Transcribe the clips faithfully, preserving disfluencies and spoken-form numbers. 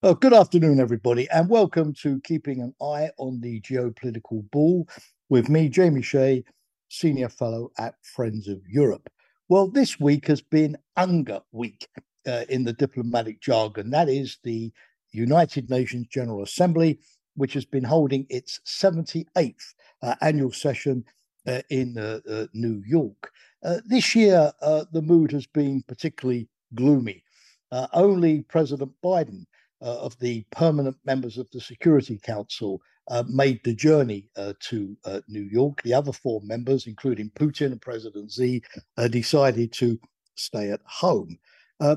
Well, good afternoon, everybody, and welcome to Keeping an Eye on the Geopolitical Ball with me, Jamie Shea, Senior Fellow at Friends of Europe. Well, this week has been UNGA week uh, in the diplomatic jargon. That is the United Nations General Assembly, which has been holding its seventy-eighth uh, annual session uh, in uh, uh, New York. Uh, this year, uh, the mood has been particularly gloomy. Uh, only President Biden Uh, of the permanent members of the Security Council uh, made the journey uh, to uh, New York. The other four members, including Putin and President Xi, uh, decided to stay at home. Uh,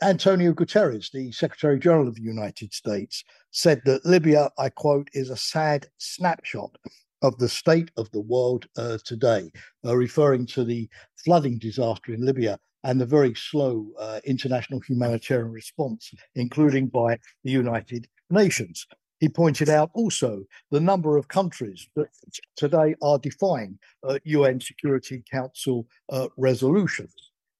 Antonio Guterres, the Secretary General of the United States, said that Libya, I quote, is a sad snapshot of the state of the world uh, today, uh, referring to the flooding disaster in Libya and the very slow uh, international humanitarian response, including by the United Nations. He pointed out also the number of countries that today are defying uh, U N Security Council uh, resolutions,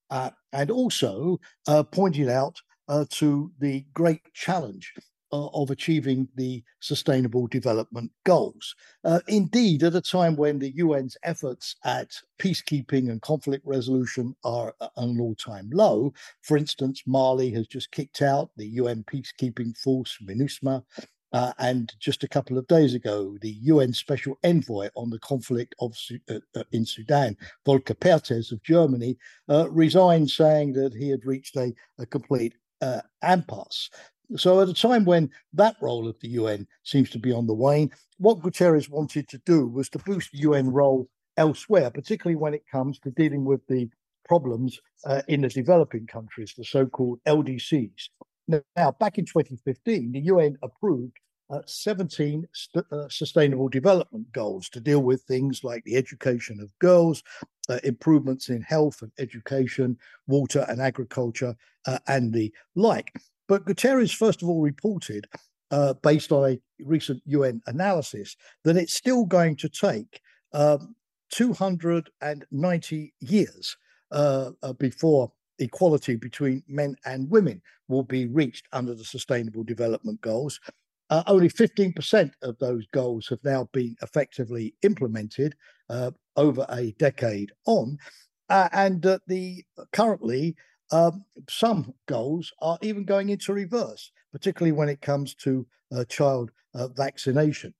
uh, and also uh, pointed out uh, to the great challenge uh, of achieving the Sustainable Development Goals. Uh, indeed, at a time when the U N's efforts at peacekeeping and conflict resolution are at an all-time low, for instance, Mali has just kicked out the U N peacekeeping force, MINUSMA, uh, and just a couple of days ago, the U N Special Envoy on the conflict of, uh, in Sudan, Volker Pertes of Germany, uh, resigned, saying that he had reached a, a complete uh, impasse. So at a time when that role of the U N seems to be on the wane, what Guterres wanted to do was to boost the U N role elsewhere, particularly when it comes to dealing with the problems uh, in the developing countries, the so-called L D Cs. Now, back in twenty fifteen, the U N approved uh, seventeen st- uh, Sustainable Development Goals to deal with things like the education of girls, Uh, improvements in health and education, water and agriculture, uh, and the like. But Guterres, first of all, reported, uh, based on a recent U N analysis, that it's still going to take um, two hundred ninety years uh, uh, before equality between men and women will be reached under the Sustainable Development Goals. Uh, only fifteen percent of those goals have now been effectively implemented uh, over a decade on. Uh, and uh, the currently, um, some goals are even going into reverse, particularly when it comes to uh, child uh, vaccination.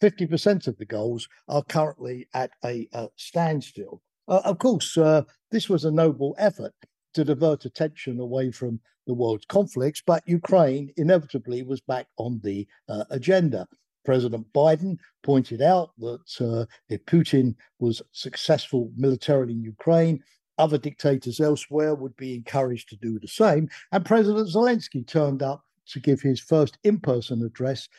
fifty percent of the goals are currently at a uh, standstill. Uh, of course, uh, this was a noble effort to divert attention away from the world's conflicts, but Ukraine inevitably was back on the uh, agenda. President Biden pointed out that uh, if Putin was successful militarily in Ukraine, other dictators elsewhere would be encouraged to do the same. And President Zelensky turned up to give his first in-person address uh,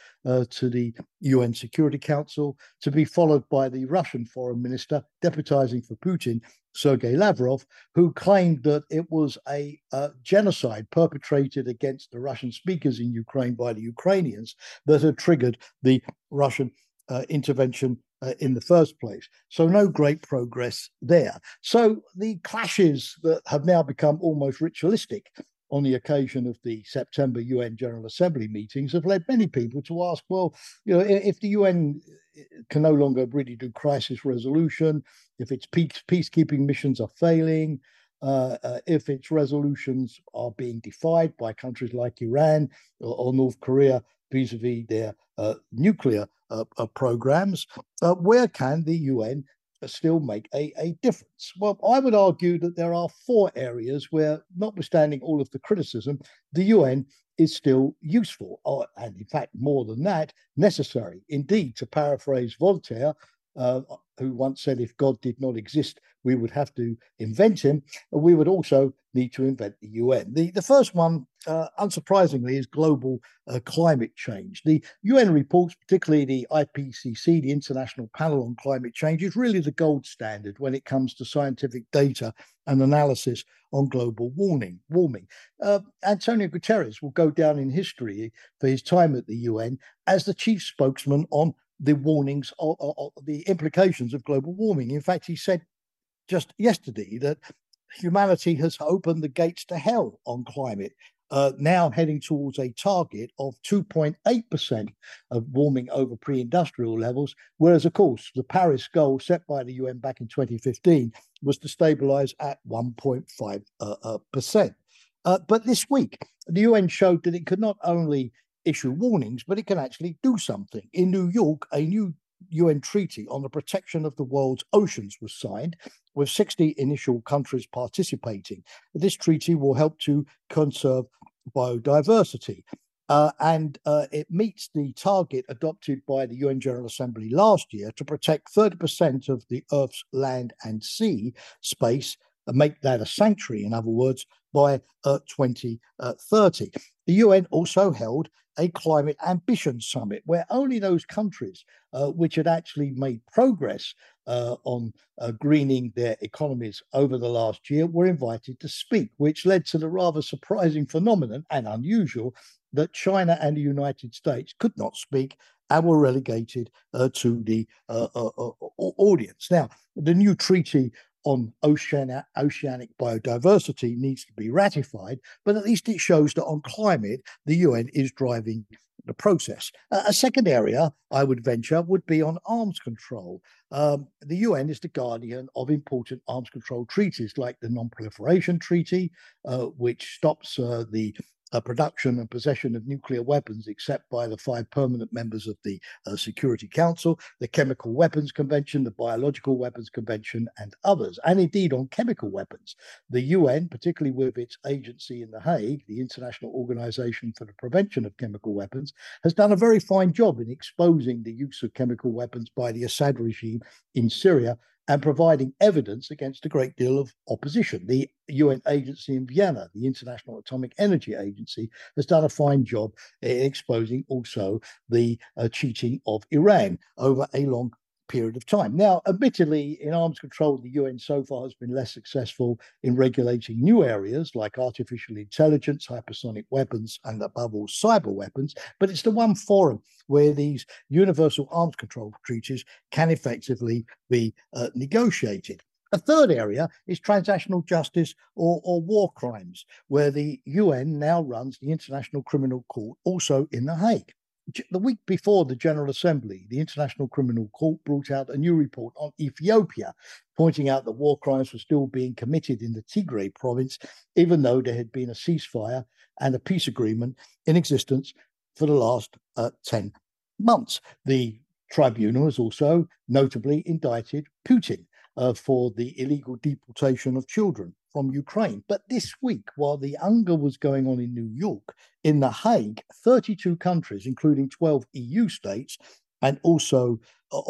to the U N Security Council, to be followed by the Russian foreign minister deputizing for Putin, Sergei Lavrov, who claimed that it was a uh, genocide perpetrated against the Russian speakers in Ukraine by the Ukrainians that had triggered the Russian uh, intervention uh, in the first place. So no great progress there. So the clashes that have now become almost ritualistic on the occasion of the September U N General Assembly meetings have led many people to ask, well, you know, if the U N can no longer really do crisis resolution, if its peace, peacekeeping missions are failing, uh, uh, if its resolutions are being defied by countries like Iran or, or North Korea vis-a-vis their uh, nuclear uh, uh, programs, uh, where can the U N still make a, a difference? Well, I would argue that there are four areas where, notwithstanding all of the criticism, the U N is still useful, or, and in fact, more than that, necessary. Indeed, to paraphrase Voltaire, uh, who once said, if God did not exist, we would have to invent him. We would also need to invent the U N. The, the first one, uh, unsurprisingly, is global uh, climate change. The U N reports, particularly the I P C C, the International Panel on Climate Change, is really the gold standard when it comes to scientific data and analysis on global warming, warming. Uh, Antonio Guterres will go down in history for his time at the U N as the chief spokesman on the warnings or, or, or the implications of global warming. In fact, he said just yesterday that humanity has opened the gates to hell on climate uh, now heading towards a target of two point eight percent of warming over pre-industrial levels, whereas, of course, the Paris goal set by the U N back in twenty fifteen was to stabilise at one point five percent. Uh, uh, percent. Uh, but this week, the U N showed that it could not only issue warnings, but it can actually do something. In New York, a new U N treaty on the protection of the world's oceans was signed, with sixty initial countries participating. This treaty will help to conserve biodiversity. Uh, and uh, it meets the target adopted by the U N General Assembly last year to protect thirty percent of the Earth's land and sea space, and make that a sanctuary, in other words, by uh, twenty thirty. The U N also held a climate ambition summit where only those countries uh, which had actually made progress uh, on uh, greening their economies over the last year were invited to speak, which led to the rather surprising phenomenon and unusual that China and the United States could not speak and were relegated uh, to the uh, uh, uh, audience. Now, the new treaty on ocean, oceanic biodiversity needs to be ratified, but at least it shows that on climate, the U N is driving the process. Uh, a second area, I would venture, would be on arms control. Um, the U N is the guardian of important arms control treaties like the Non-Proliferation Treaty, uh, which stops uh, the Uh, production and possession of nuclear weapons except by the five permanent members of the uh, Security Council, the Chemical Weapons Convention, the Biological Weapons Convention, and others. And indeed, on chemical weapons, the U N, particularly with its agency in The Hague, the International Organization for the Prevention of Chemical Weapons, has done a very fine job in exposing the use of chemical weapons by the Assad regime in Syria and providing evidence against a great deal of opposition. The U N agency in Vienna, the International Atomic Energy Agency, has done a fine job in exposing also the uh, cheating of Iran over a long period of time. Now, admittedly, in arms control, the U N so far has been less successful in regulating new areas like artificial intelligence, hypersonic weapons, and above all, cyber weapons. But it's the one forum where these universal arms control treaties can effectively be uh, negotiated. A third area is transnational justice or, or war crimes, where the U N now runs the International Criminal Court, also in The Hague. The week before the General Assembly, the International Criminal Court brought out a new report on Ethiopia, pointing out that war crimes were still being committed in the Tigray province, even though there had been a ceasefire and a peace agreement in existence for the last uh, ten months. The tribunal has also notably indicted Putin uh, for the illegal deportation of children from Ukraine. But this week, while the hunger was going on in New York, in The Hague, thirty-two countries, including twelve E U states and also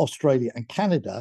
Australia and Canada,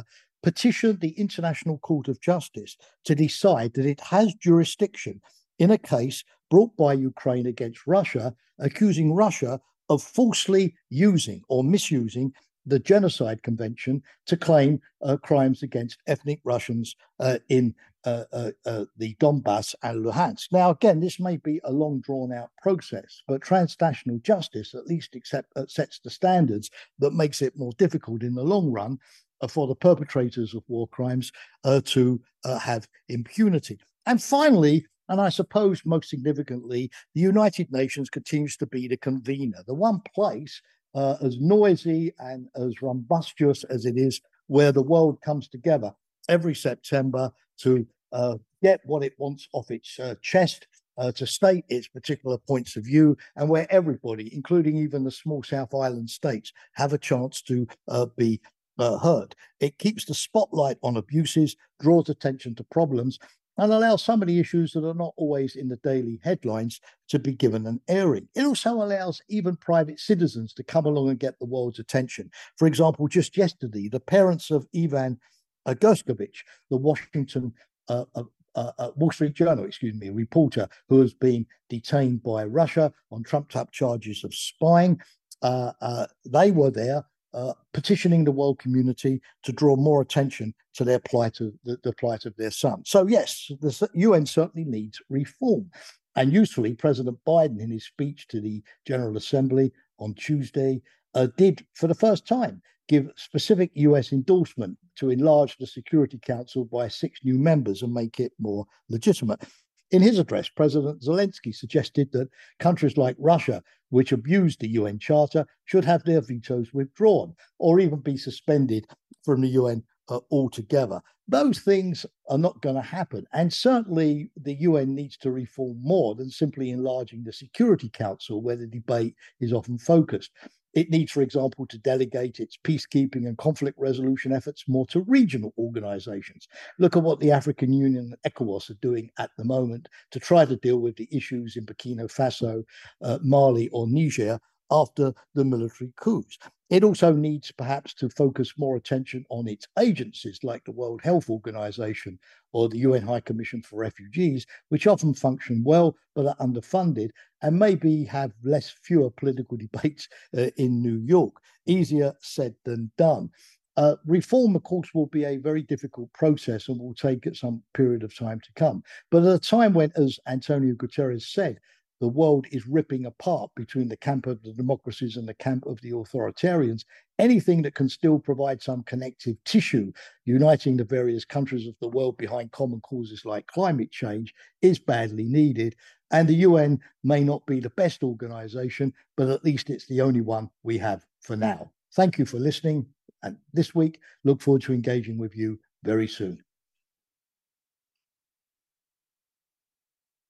petitioned the International Court of Justice to decide that it has jurisdiction in a case brought by Ukraine against Russia, accusing Russia of falsely using or misusing the Genocide Convention to claim uh, crimes against ethnic Russians uh, in uh, uh, uh, the Donbass and Luhansk. Now, again, this may be a long, drawn-out process, but transnational justice at least accept, uh, sets the standards that makes it more difficult in the long run uh, for the perpetrators of war crimes uh, to uh, have impunity. And finally, and I suppose most significantly, the United Nations continues to be the convener, the one place Uh, as noisy and as rumbustious as it is, where the world comes together every September to uh, get what it wants off its uh, chest, uh, to state its particular points of view, and where everybody, including even the small South Island states, have a chance to uh, be uh, heard. It keeps the spotlight on abuses, draws attention to problems, and allow some of the issues that are not always in the daily headlines to be given an airing. It also allows even private citizens to come along and get the world's attention. For example, just yesterday, the parents of Ivan Gershkovich, the Washington uh, uh, uh, Wall Street Journal, excuse me, reporter who has been detained by Russia on trumped-up charges of spying, uh, uh, they were there Uh, petitioning the world community to draw more attention to their plight of the, the plight of their son. So yes, the U N certainly needs reform. And usefully, President Biden, in his speech to the General Assembly on Tuesday, uh, did for the first time give specific U S endorsement to enlarge the Security Council by six new members and make it more legitimate. In his address, President Zelensky suggested that countries like Russia, which abused the U N Charter, should have their vetoes withdrawn or even be suspended from the U N uh, altogether. Those things are not going to happen. And certainly the U N needs to reform more than simply enlarging the Security Council, where the debate is often focused. It needs, for example, to delegate its peacekeeping and conflict resolution efforts more to regional organizations. Look at what the African Union and ECOWAS are doing at the moment to try to deal with the issues in Burkina Faso, uh, Mali or Niger after the military coups. It also needs perhaps to focus more attention on its agencies like the World Health Organization or the U N High Commission for Refugees, which often function well but are underfunded and maybe have less, fewer political debates uh, in New York. Easier said than done. Uh, reform, of course, will be a very difficult process and will take some period of time to come. But at a time when, as Antonio Guterres said, the world is ripping apart between the camp of the democracies and the camp of the authoritarians, anything that can still provide some connective tissue uniting the various countries of the world behind common causes like climate change is badly needed. And the U N may not be the best organization, but at least it's the only one we have for now. Thank you for listening. And this week, look forward to engaging with you very soon.